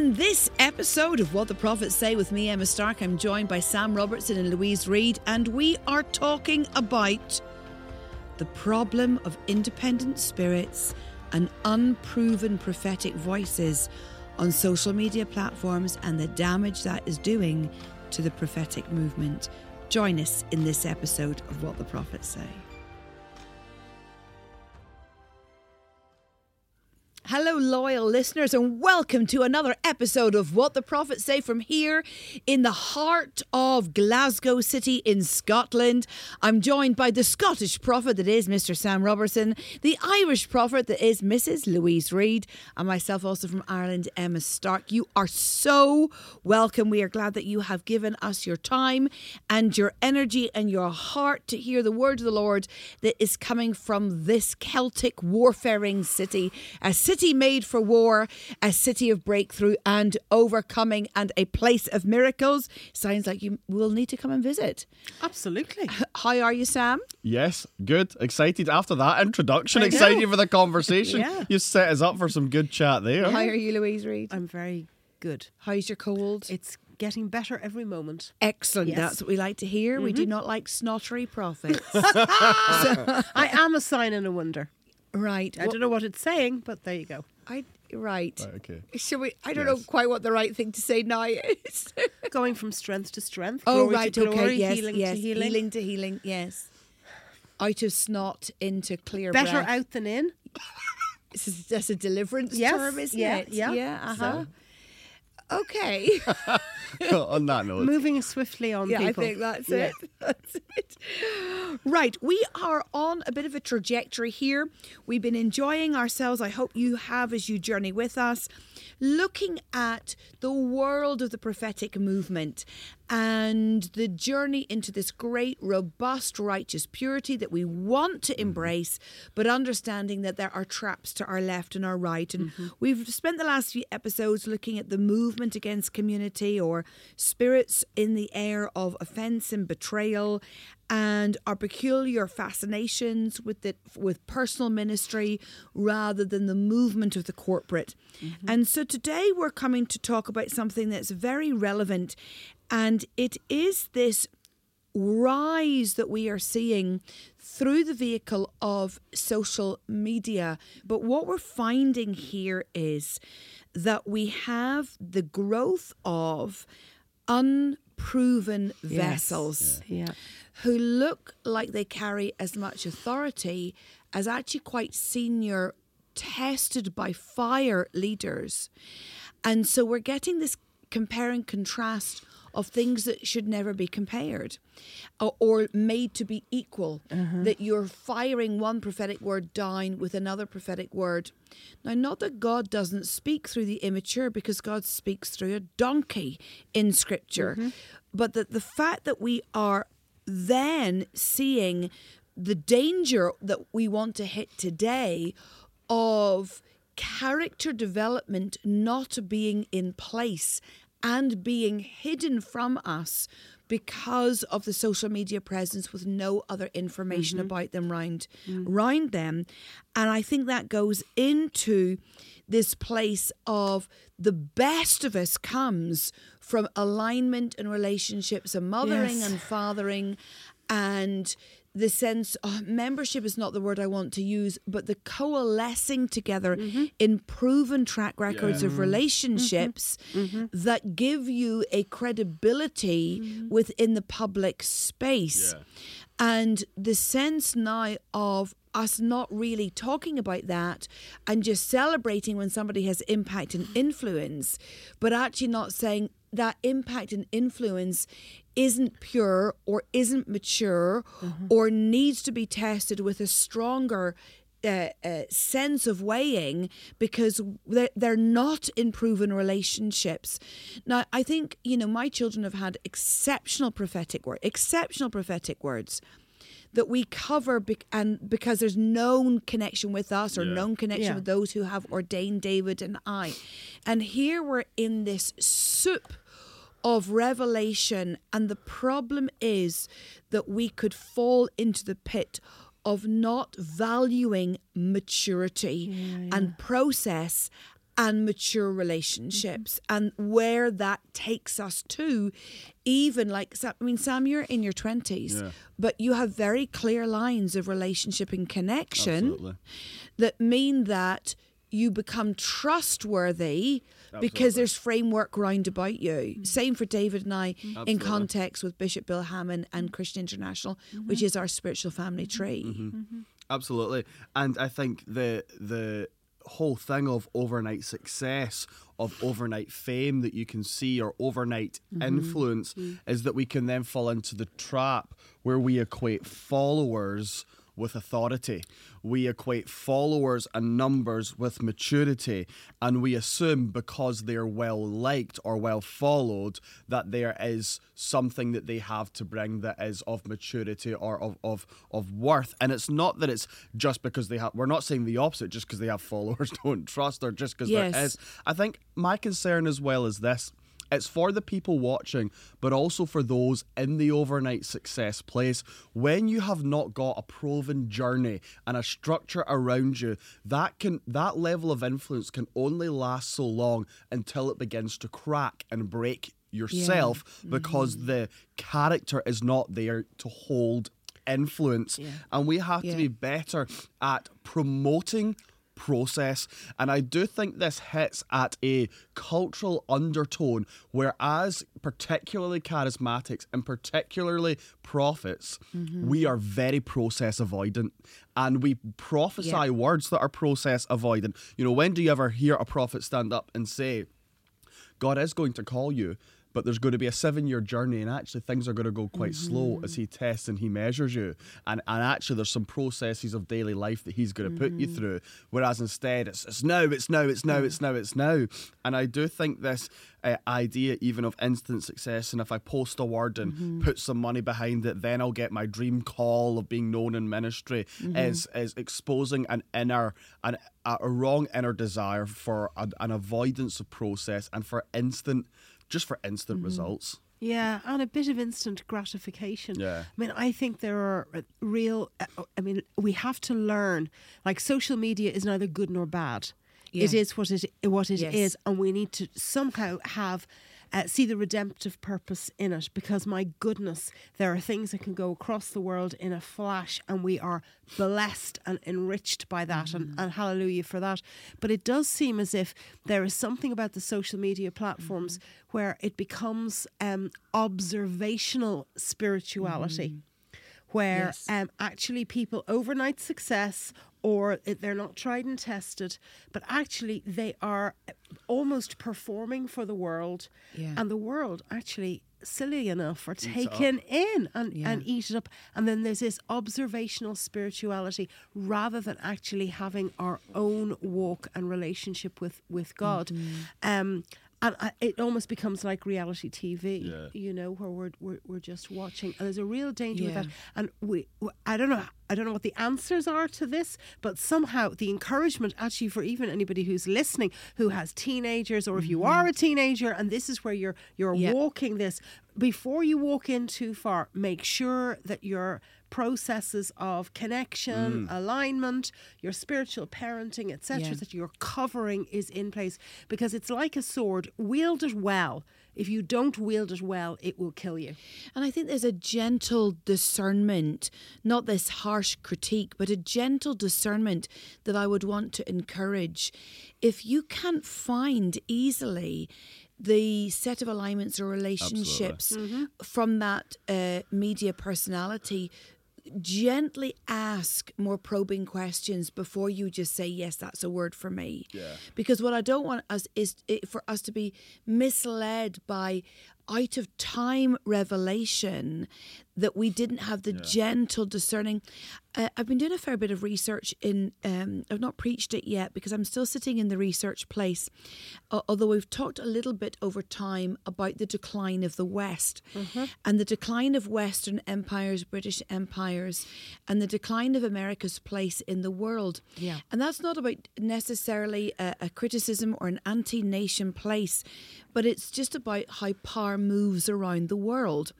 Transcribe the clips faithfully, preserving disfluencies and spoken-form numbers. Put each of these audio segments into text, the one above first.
In this episode of What the Prophets Say with me, Emma Stark, I'm joined by Sam Robertson and Louise Reid, and we are talking about the problem of independent spirits and unproven prophetic voices on social media platforms and the damage that is doing to the prophetic movement. Join us in this episode of What the Prophets Say. Hello, loyal listeners, and welcome to another episode of What the Prophets Say from here in the heart of Glasgow City in Scotland. I'm joined by the Scottish prophet that is Mister Sam Robertson, the Irish prophet that is Missus Louise Reid, and myself also from Ireland, Emma Stark. You are so welcome. We are glad that you have given us your time and your energy and your heart to hear the word of the Lord that is coming from this Celtic warfaring city, a city made for war, a city of breakthrough and overcoming, and a place of miracles. Sounds like you will need to come and visit. Absolutely. How are you, Sam? Yes, good. Excited after that introduction. Excited for the conversation. Yeah. You set us up for some good chat there. How are you, Louise Reid? I'm very good. How's your cold? It's getting better every moment. Excellent. Yes. That's what we like to hear. Mm-hmm. We do not like snottery prophets. So, I am a sign and a wonder. Right. I well, don't know what it's saying, but there you go. I Right. right okay. Shall we? I don't yes. know quite what the right thing to say now is. Going from strength to strength. Oh, glory right. To glory, okay. Yes, healing yes. to healing. Healing to healing. Yes. Out of snot into clear Better breath. Out than in. This is, that's a deliverance yes, term, isn't yeah, it? Yeah. Yeah. Uh-huh. So. Okay. On that note. Moving swiftly on yeah, people. I think that's yeah. it. That's it. Right, we are on a bit of a trajectory here. We've been enjoying ourselves, I hope you have, as you journey with us, looking at the world of the prophetic movement and the journey into this great, robust, righteous purity that we want to embrace, but understanding that there are traps to our left and our right. And mm-hmm. we've spent the last few episodes looking at the movement against community or spirits in the air of offense and betrayal, and our peculiar fascinations with the, with personal ministry rather than the movement of the corporate. Mm-hmm. And so today we're coming to talk about something that's very relevant, and it is this rise that we are seeing through the vehicle of social media. But what we're finding here is that we have the growth of unproven yes. vessels. Yeah. Yeah. Who look like they carry as much authority as actually quite senior, tested by fire leaders. And so we're getting this compare and contrast of things that should never be compared or, or made to be equal, uh-huh. that you're firing one prophetic word down with another prophetic word. Now, not that God doesn't speak through the immature, because God speaks through a donkey in Scripture, mm-hmm. but that the fact that we are then seeing the danger that we want to hit today of character development not being in place and being hidden from us because of the social media presence with no other information mm-hmm. about them round, mm-hmm. round them. And I think that goes into this place of the best of us comes from alignment and relationships and mothering yes. and fathering, and the sense of membership is not the word I want to use, but the coalescing together mm-hmm. in proven track records yeah. of relationships mm-hmm. Mm-hmm. that give you a credibility mm-hmm. within the public space. Yeah. And the sense now of us not really talking about that and just celebrating when somebody has impact and influence, but actually not saying that impact and influence isn't pure or isn't mature mm-hmm. or needs to be tested with a stronger uh, uh, sense of weighing, because they're, they're not in proven relationships. Now, I think, you know, my children have had exceptional prophetic word, exceptional prophetic words that we cover be- and because there's known connection with us or yeah. known connection yeah. with those who have ordained David and I. And here we're in this soup of revelation, and the problem is that we could fall into the pit of not valuing maturity yeah, yeah. and process and mature relationships, mm-hmm. and where that takes us to. Even like, I mean, Sam, you're in your twenties, yeah. but you have very clear lines of relationship and connection Absolutely. That mean that you become trustworthy Absolutely. Because there's framework round about you. Mm-hmm. Same for David and I Absolutely. In context with Bishop Bill Hammond and Christian International, mm-hmm. which is our spiritual family tree. Mm-hmm. Mm-hmm. Absolutely. And I think the the whole thing of overnight success, of overnight fame that you can see, or overnight mm-hmm. influence, mm-hmm. is that we can then fall into the trap where we equate followers with authority. We equate followers and numbers with maturity, and we assume because they're well liked or well followed that there is something that they have to bring that is of maturity or of of, of worth. And it's not that it's just because they have, we're not saying the opposite, just because they have followers don't trust, or just because yes. there is. I think my concern as well is this. It's for the people watching, but also for those in the overnight success place. When you have not got a proven journey and a structure around you, that can that level of influence can only last so long until it begins to crack and break yourself, yeah. because mm-hmm. the character is not there to hold influence. Yeah. And we have yeah. to be better at promoting process. And I do think this hits at a cultural undertone, whereas particularly charismatics and particularly prophets, mm-hmm. we are very process avoidant, and we prophesy yeah. words that are process avoidant. You know, when do you ever hear a prophet stand up and say, God is going to call you, but there's going to be a seven-year journey, and actually things are going to go quite mm-hmm. slow as he tests and he measures you. And and actually there's some processes of daily life that he's going to mm-hmm. put you through, whereas instead it's, it's now, it's now, it's now, it's now, it's now. And I do think this uh, idea even of instant success, and if I post a word and mm-hmm. put some money behind it, then I'll get my dream call of being known in ministry, mm-hmm. is, is exposing an inner... an a wrong inner desire for an, an avoidance of process and for instant... just for instant mm-hmm. results. Yeah, and a bit of instant gratification. Yeah. I mean, I think there are real... I mean, we have to learn, like, social media is neither good nor bad. Yeah. It is what it, what it yes. is, and we need to somehow have... Uh, see the redemptive purpose in it, because my goodness, there are things that can go across the world in a flash, and we are blessed and enriched by that, mm. and, and hallelujah for that. But it does seem as if there is something about the social media platforms mm. where it becomes um, observational spirituality, mm. where yes. um, actually people overnight success, or they're not tried and tested, but actually they are almost performing for the world, yeah. and the world actually, silly enough, are taken in and, yeah. and eat it up. And then there's this observational spirituality rather than actually having our own walk and relationship with, with God. Mm-hmm. Um, and I, it almost becomes like reality T V, yeah. you know, where we're, we're we're just watching. And there's a real danger yeah. with that. And we, I don't know, I don't know what the answers are to this, but somehow the encouragement actually for even anybody who's listening, who has teenagers, or if you are a teenager and this is where you're you're yeah. walking this, before you walk in too far, make sure that you're processes of connection, mm. alignment, your spiritual parenting, et cetera, yeah. that your covering is in place, because it's like a sword. Wield it well. If you don't wield it well, it will kill you. And I think there's a gentle discernment, not this harsh critique, but a gentle discernment that I would want to encourage. If you can't find easily the set of alignments or relationships mm-hmm. from that uh, media personality, gently ask more probing questions before you just say, yes, that's a word for me. Yeah. Because what I don't want us is for us to be misled by out of time revelation that we didn't have the yeah. gentle discerning. Uh, I've been doing a fair bit of research in, um, I've not preached it yet because I'm still sitting in the research place, uh, although we've talked a little bit over time about the decline of the West mm-hmm. and the decline of Western empires, British empires, and the decline of America's place in the world. Yeah. And that's not about necessarily a, a criticism or an anti-nation place, but it's just about how power moves around the world,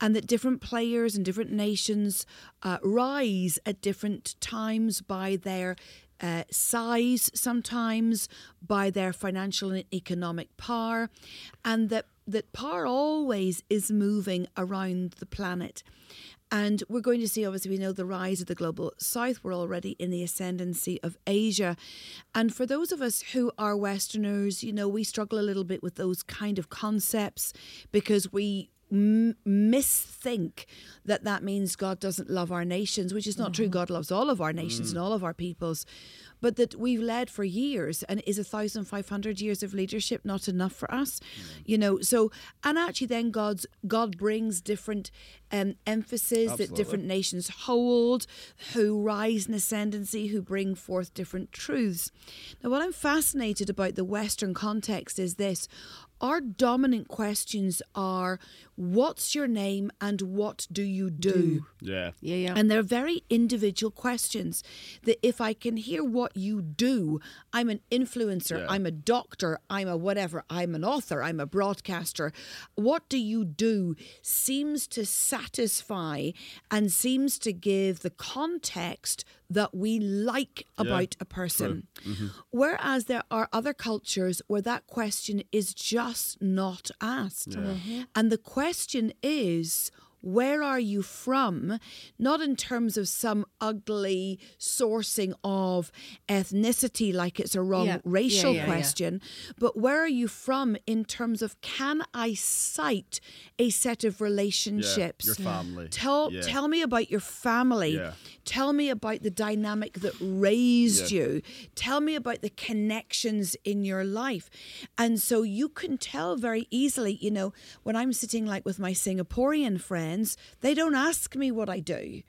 and that different players and different nations uh, rise at different times by their uh, size sometimes, by their financial and economic power, and that, that power always is moving around the planet. And we're going to see, obviously, we know the rise of the global south. We're already in the ascendancy of Asia. And for those of us who are Westerners, you know, we struggle a little bit with those kind of concepts because we m- misthink that that means God doesn't love our nations, which is not mm-hmm. true. God loves all of our nations mm. and all of our peoples. But that we've led for years, and is one thousand five hundred years of leadership not enough for us? Mm. You know, so, and actually then God's God brings different um, emphasis Absolutely. that different nations hold, who rise in ascendancy, who bring forth different truths. Now, what I'm fascinated about the Western context is this. Our dominant questions are, what's your name and what do you do? Yeah. yeah, yeah. And they're very individual questions that if I can hear what you do, I'm an influencer, yeah. I'm a doctor, I'm a whatever, I'm an author, I'm a broadcaster. What do you do seems to satisfy and seems to give the context that we like about yeah. a person. Mm-hmm. Whereas there are other cultures where that question is just not asked. Yeah. Mm-hmm. And the question is, where are you from? Not in terms of some ugly sourcing of ethnicity, like it's a wrong yeah. racial yeah, yeah, question, yeah. but where are you from in terms of, can I cite a set of relationships? Yeah, your family. Tell, yeah. tell me about your family. Yeah. Tell me about the dynamic that raised yeah. you. Tell me about the connections in your life. And so you can tell very easily, you know, when I'm sitting like with my Singaporean friends, they don't ask me what I do,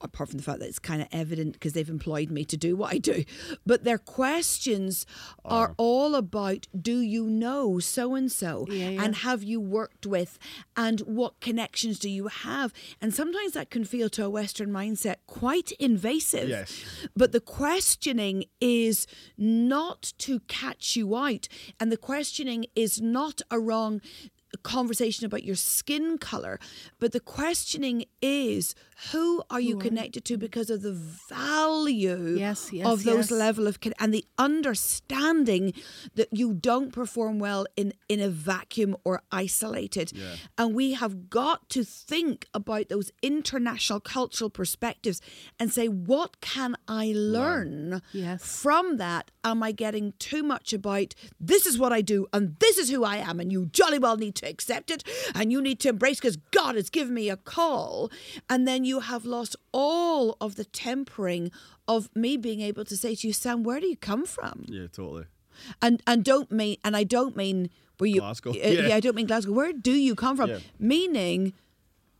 apart from the fact that it's kind of evident because they've employed me to do what I do. But their questions oh. are all about, do you know so-and-so? Yeah, yeah. And have you worked with? And what connections do you have? And sometimes that can feel to a Western mindset quite invasive. Yes. But the questioning is not to catch you out. And the questioning is not a wrong conversation about your skin color, but the questioning is, who are you connected to because of the value yes, yes, of those yes. level of con- and the understanding that you don't perform well in in a vacuum or isolated yeah. and we have got to think about those international cultural perspectives and say, what can I learn wow. yes. from that? Am I getting too much about, this is what I do and this is who I am and you jolly well need to accept it and you need to embrace because God has given me a call, and then you have lost all of the tempering of me being able to say to you, Sam, where do you come from? Yeah, totally. And and don't mean and I don't mean where you Glasgow. Uh, yeah. yeah, I don't mean Glasgow. Where do you come from? Yeah. Meaning,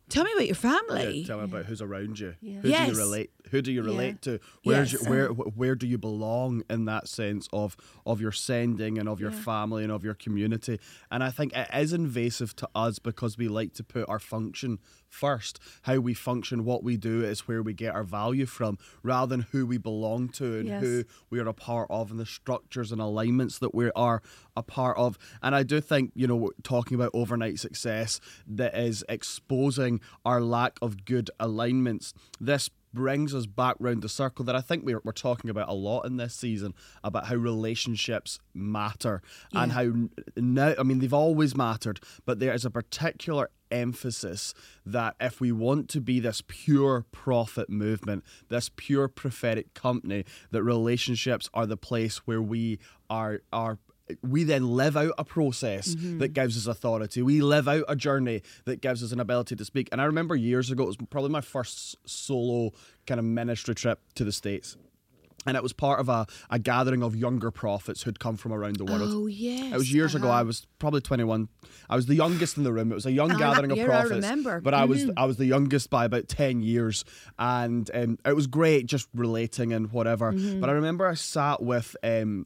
tell me about your family. Yeah, tell me about who's around you. Yeah. Who yes. do you relate? Who do you relate yeah. to? Where's yes. your, where where do you belong in that sense of of your sending and of your yeah. family and of your community? And I think it is invasive to us because we like to put our function first. How we function, what we do, is where we get our value from, rather than who we belong to and yes. who we are a part of and the structures and alignments that we are a part of. And I do think, you know, talking about overnight success that is exposing our lack of good alignments, this brings us back round the circle that I think we're, we're talking about a lot in this season, about how relationships matter yeah. and how now, I mean, they've always mattered, but there is a particular emphasis that if we want to be this pure prophet movement, this pure prophetic company, that relationships are the place where we are are we then live out a process mm-hmm. that gives us authority. We live out a journey that gives us an ability to speak. And I remember years ago, it was probably my first solo kind of ministry trip to the States. And it was part of a, a gathering of younger prophets who'd come from around the world. Oh, yes. It was years uh-huh. ago. I was probably twenty-one. I was the youngest in the room. It was a young oh, gathering of prophets. I remember. But mm-hmm. I was I was the youngest by about ten years. And um, it was great just relating and whatever. Mm-hmm. But I remember I sat with... Um,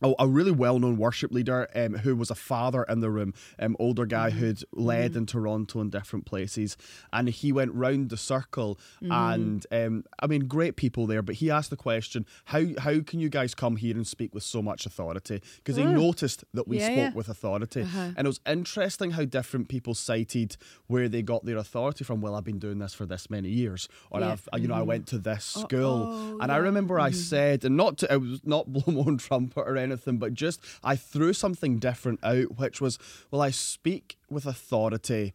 Oh, a really well-known worship leader um, who was a father in the room, um, older guy mm-hmm. who'd led mm-hmm. in Toronto and different places. And he went round the circle mm-hmm. and, um, I mean, great people there, but he asked the question, how how can you guys come here and speak with so much authority? Because he noticed that we yeah, spoke yeah. with authority. Uh-huh. And it was interesting how different people cited where they got their authority from. Well, I've been doing this for this many years, or yeah. I've, you know, mm-hmm. I went to this school. Oh, oh, and yeah. I remember mm-hmm. I said, and not to, it was not blow my own trumpet or anything, anything, but just I threw something different out, which was, well, I speak with authority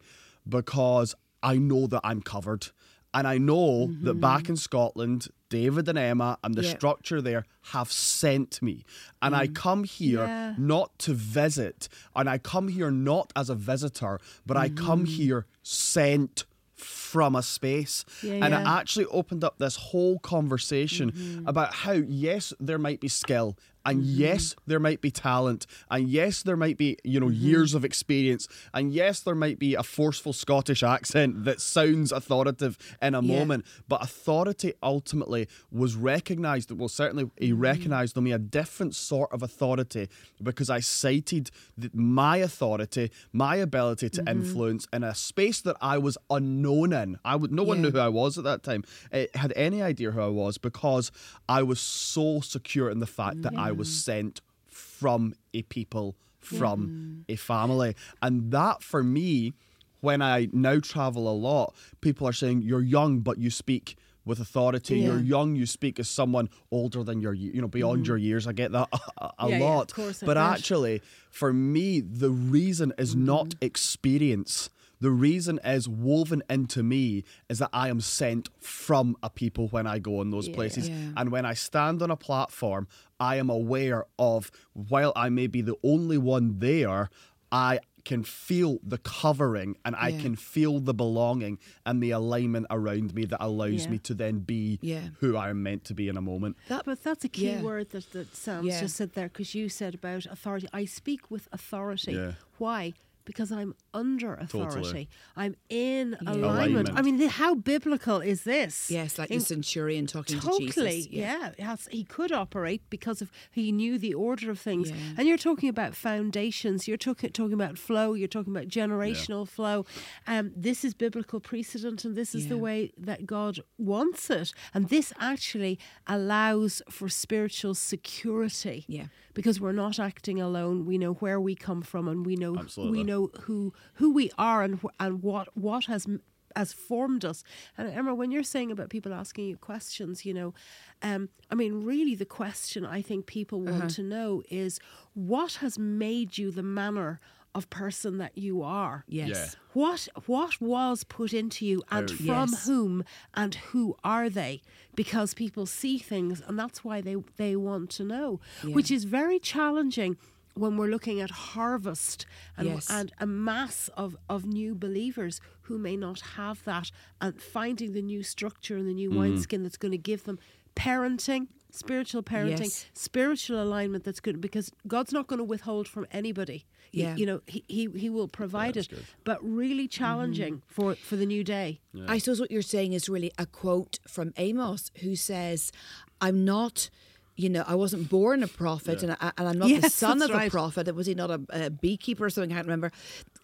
because I know that I'm covered. And I know mm-hmm. that back in Scotland, David and Emma and the yep. structure there have sent me. And mm. I come here yeah. not to visit, and I come here not as a visitor, but mm-hmm. I come here sent from a space. Yeah, and yeah. it actually opened up this whole conversation mm-hmm. about how, yes, there might be skill, and mm-hmm. yes, there might be talent, and yes, there might be, you know, mm-hmm. years of experience, and yes, there might be a forceful Scottish accent that sounds authoritative in a yeah. moment, but authority ultimately was recognised, well, certainly he recognised mm-hmm. on me a different sort of authority, because I cited my authority, my ability to mm-hmm. influence in a space that I was unknown in. I would, no yeah. one knew who I was at that time. It had any idea who I was, because I was so secure in the fact mm-hmm. that I was sent from a people, from yeah. a family. And that for me, when I now travel a lot, people are saying, you're young, but you speak with authority. Yeah. You're young, you speak as someone older than your, you know, beyond mm. your years. I get that a, a yeah, lot. Yeah, of course, but actually, for me, the reason is mm-hmm. not experience. The reason is woven into me is that I am sent from a people when I go in those yeah, places. Yeah. And when I stand on a platform, I am aware of, while I may be the only one there, I can feel the covering, and yeah. I can feel the belonging and the alignment around me that allows yeah. me to then be yeah. who I am meant to be in a moment. That, but that's a key yeah. word that, that Sam's yeah. just said there, because you said about authority. I speak with authority. Yeah. Why? Because I'm under authority. Totally. I'm in yeah. alignment. alignment. I mean, how biblical is this? Yes, like in, the centurion talking totally, to Jesus. Totally, yeah. yeah. He could operate because of he knew the order of things. Yeah. And you're talking about foundations. You're talking talking about flow. You're talking about generational yeah. flow. Um, this is biblical precedent, and this is yeah. the way that God wants it. And this actually allows for spiritual security. Yeah. Because we're not acting alone. We know where we come from, and we know Absolutely. we know who who we are, and wh- and what what has has formed us. And Emma, when you're saying about people asking you questions, you know, um, I mean, really, the question I think people want uh-huh. to know is, what has made you the manner of person that you are? Yes. Yeah. What what was put into you, and oh, from yes. whom, and who are they? Because people see things, and that's why they, they want to know, yeah. which is very challenging when we're looking at harvest and, yes. and a mass of, of new believers who may not have that, and finding the new structure and the new mm. wineskin that's going to give them parenting, spiritual parenting, yes. spiritual alignment that's good, because God's not going to withhold from anybody. Yeah. He, you know, he, he, he will provide yeah, it, good. But really challenging mm. for, for the new day. Yeah. I suppose what you're saying is really a quote from Amos, who says, I'm not... You know, I wasn't born a prophet, yeah. and, I, and I'm not yes, the son of right. a prophet. Was he not a, a beekeeper or something? I can't remember.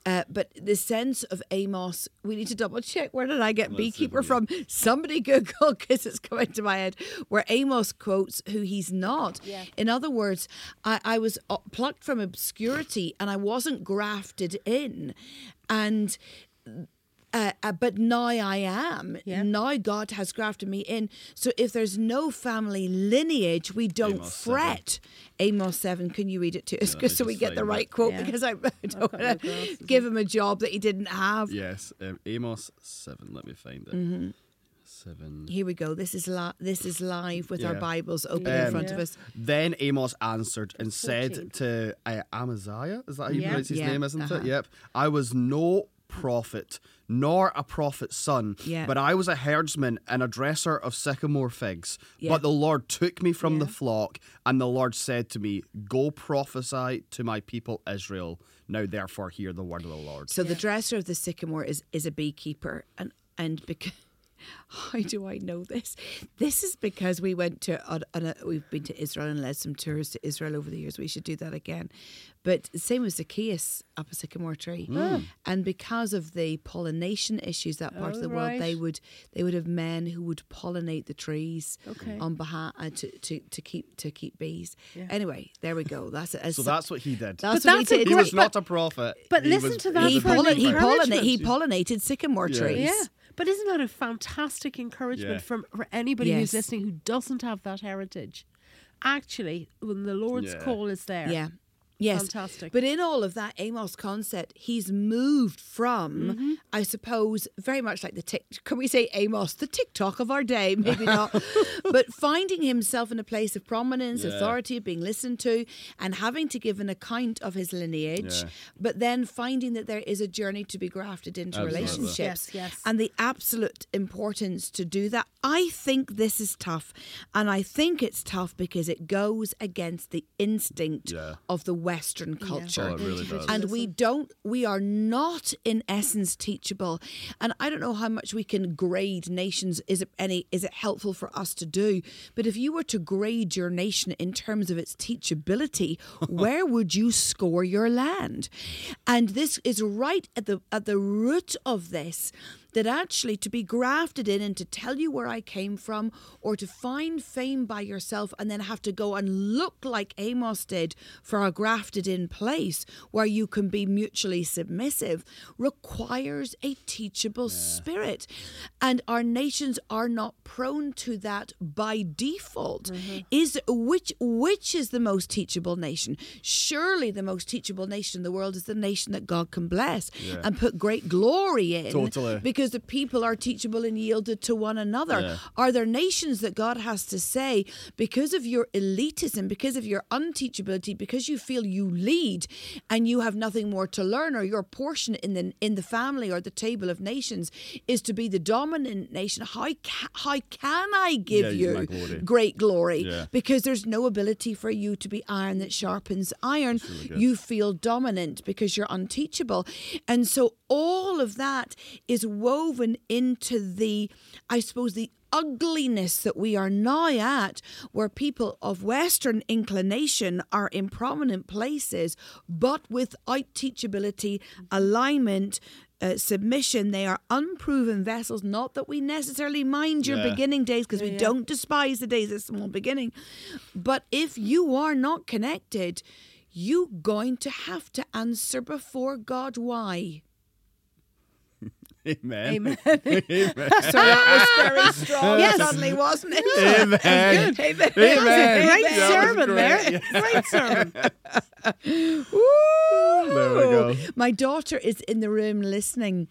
Uh, but the sense of Amos, we need to double check. Where did I get Let's beekeeper from? Somebody Google, because it's coming to my head. Where Amos quotes who he's not. Yeah. In other words, I, I was plucked from obscurity, and I wasn't grafted in. And... Uh, uh, but now I am. Yeah. Now God has grafted me in. So if there's no family lineage, we don't Amos fret. seven. Amos seven, can you read it to us? Yeah, so we get the right that. quote, yeah. because I don't want to give him a job that he didn't have. Yes, um, Amos seven, let me find it. Mm-hmm. Seven. Here we go. This is li- this is live with yeah. our Bibles open um, in front yeah. of us. Then Amos answered and said to uh, Amaziah, is that how you yeah. pronounce his yeah. name, isn't uh-huh. it? Yep. I was no prophet, nor a prophet's son, yeah. but I was a herdsman and a dresser of sycamore figs. Yeah. But the Lord took me from yeah. the flock, and the Lord said to me, go prophesy to my people Israel. Now therefore hear the word of the Lord. So yeah. the dresser of the sycamore is, is a beekeeper, and, and because... how do I know this? This is because we went to, uh, uh, we've been to Israel and led some tours to Israel over the years. We should do that again. But same with Zacchaeus up a sycamore tree. Mm. And because of the pollination issues, that part oh, of the right. world, they would they would have men who would pollinate the trees okay. on behalf uh, to, to, to keep to keep bees. Yeah. Anyway, there we go. That's a, a, So that's what he did. That's but what that's he did. He was not a prophet. But he listen was, to that. He, pollin- he, pollina- he pollinated sycamore yeah. trees. Yeah. But isn't that a fantastic encouragement yeah. from for anybody yes. who's listening who doesn't have that heritage? Actually, when the Lord's yeah. call is there. Yeah. Yes. Fantastic. But in all of that Amos concept, he's moved from, mm-hmm. I suppose, very much like the tick, can we say Amos, the TikTok of our day? Maybe not. But finding himself in a place of prominence, yeah. authority, of being listened to, and having to give an account of his lineage, yeah. but then finding that there is a journey to be grafted into Absolutely. relationships. Yes, yes. And the absolute importance to do that. I think this is tough. And I think it's tough because it goes against the instinct yeah. of the Western culture. Yeah. Oh, it really does. And we don't, we are not in essence teachable. And I don't know how much we can grade nations. Is it any, is it helpful for us to do? But if you were to grade your nation in terms of its teachability, where would you score your land? And this is right at the, at the root of this. That actually to be grafted in and to tell you where I came from or to find fame by yourself and then have to go and look like Amos did for a grafted in place where you can be mutually submissive requires a teachable yeah. spirit. And our nations are not prone to that by default. Mm-hmm. Is which which is the most teachable nation? Surely the most teachable nation in the world is the nation that God can bless yeah. and put great glory in. Totally. Because Because the people are teachable and yielded to one another. Yeah. Are there nations that God has to say, because of your elitism, because of your unteachability, because you feel you lead and you have nothing more to learn, or your portion in the in the family or the table of nations is to be the dominant nation? How ca- how can I give yeah, you glory. great glory? Yeah. Because there's no ability for you to be iron that sharpens iron. Really you feel dominant because you're unteachable. And so all of that is what woven into the, I suppose, the ugliness that we are now at, where people of Western inclination are in prominent places, but without teachability, alignment, Uh, submission. They are unproven vessels. Not that we necessarily mind your yeah. beginning days, because yeah, we yeah. don't despise the days of small beginning. But if you are not connected, you're going to have to answer before God why. Amen. Amen. Amen. Sorry, that was very strong. Yes. Suddenly, wasn't it? Amen. Good. Amen. Amen. Great Amen. sermon great. there. Yeah. Great sermon. Woo. There we go. My daughter is in the room listening,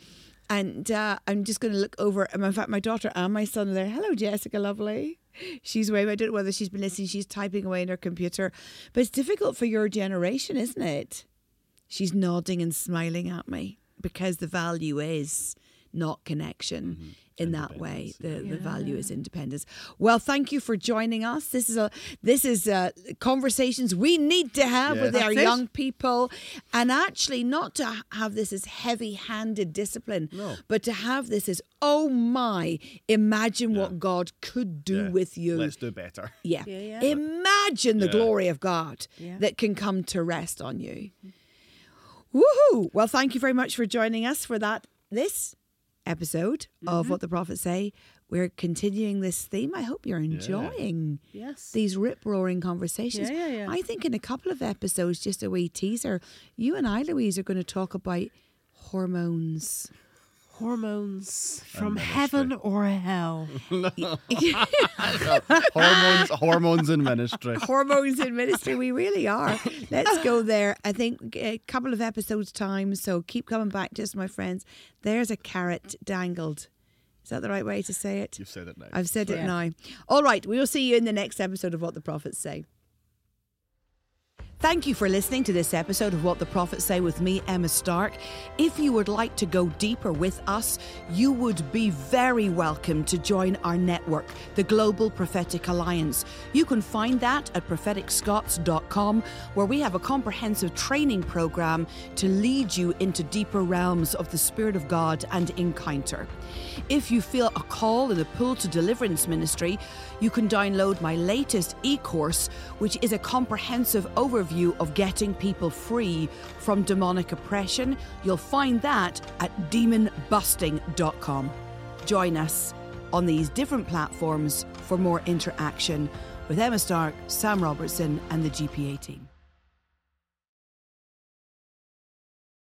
and uh, I'm just going to look over. And in fact, my daughter and my son are there. Hello, Jessica, lovely. She's waving. I don't know whether she's been listening. She's typing away in her computer. But it's difficult for your generation, isn't it? She's nodding and smiling at me. Because the value is not connection mm-hmm. in that way. The yeah. the value is independence. Well, thank you for joining us. This is a this is a, conversations we need to have yeah, with our it. young people, and actually not to have this as heavy-handed discipline, no. but to have this as, oh my, imagine yeah. what God could do yeah. with you. Let's do better. Yeah. yeah, yeah. Imagine the yeah. glory of God yeah. that can come to rest on you. Woohoo! Well, thank you very much for joining us for that, this episode mm-hmm. of What the Prophets Say. We're continuing this theme. I hope you're enjoying yeah. yes. these rip-roaring conversations. Yeah, yeah, yeah. I think in a couple of episodes, just a wee teaser, you and I, Louise, are going to talk about hormones. Hormones from heaven or hell. no. hormones, hormones in ministry. Hormones in ministry. We really are. Let's go there. I think a couple of episodes time. So keep coming back to us, my friends. There's a carrot dangled. Is that the right way to say it? You've said it now. I've said yeah. it now. All right. We will see you in the next episode of What the Prophets Say. Thank you for listening to this episode of What the Prophets Say with me, Emma Stark. If you would like to go deeper with us, you would be very welcome to join our network, the Global Prophetic Alliance. You can find that at prophetic scots dot com, where we have a comprehensive training program to lead you into deeper realms of the Spirit of God and encounter. If you feel a call in the pull to deliverance ministry, you can download my latest e-course, which is a comprehensive overview of getting people free from demonic oppression. You'll find that at demon busting dot com. Join us on these different platforms for more interaction with Emma Stark, Sam Robertson, and the G P A team.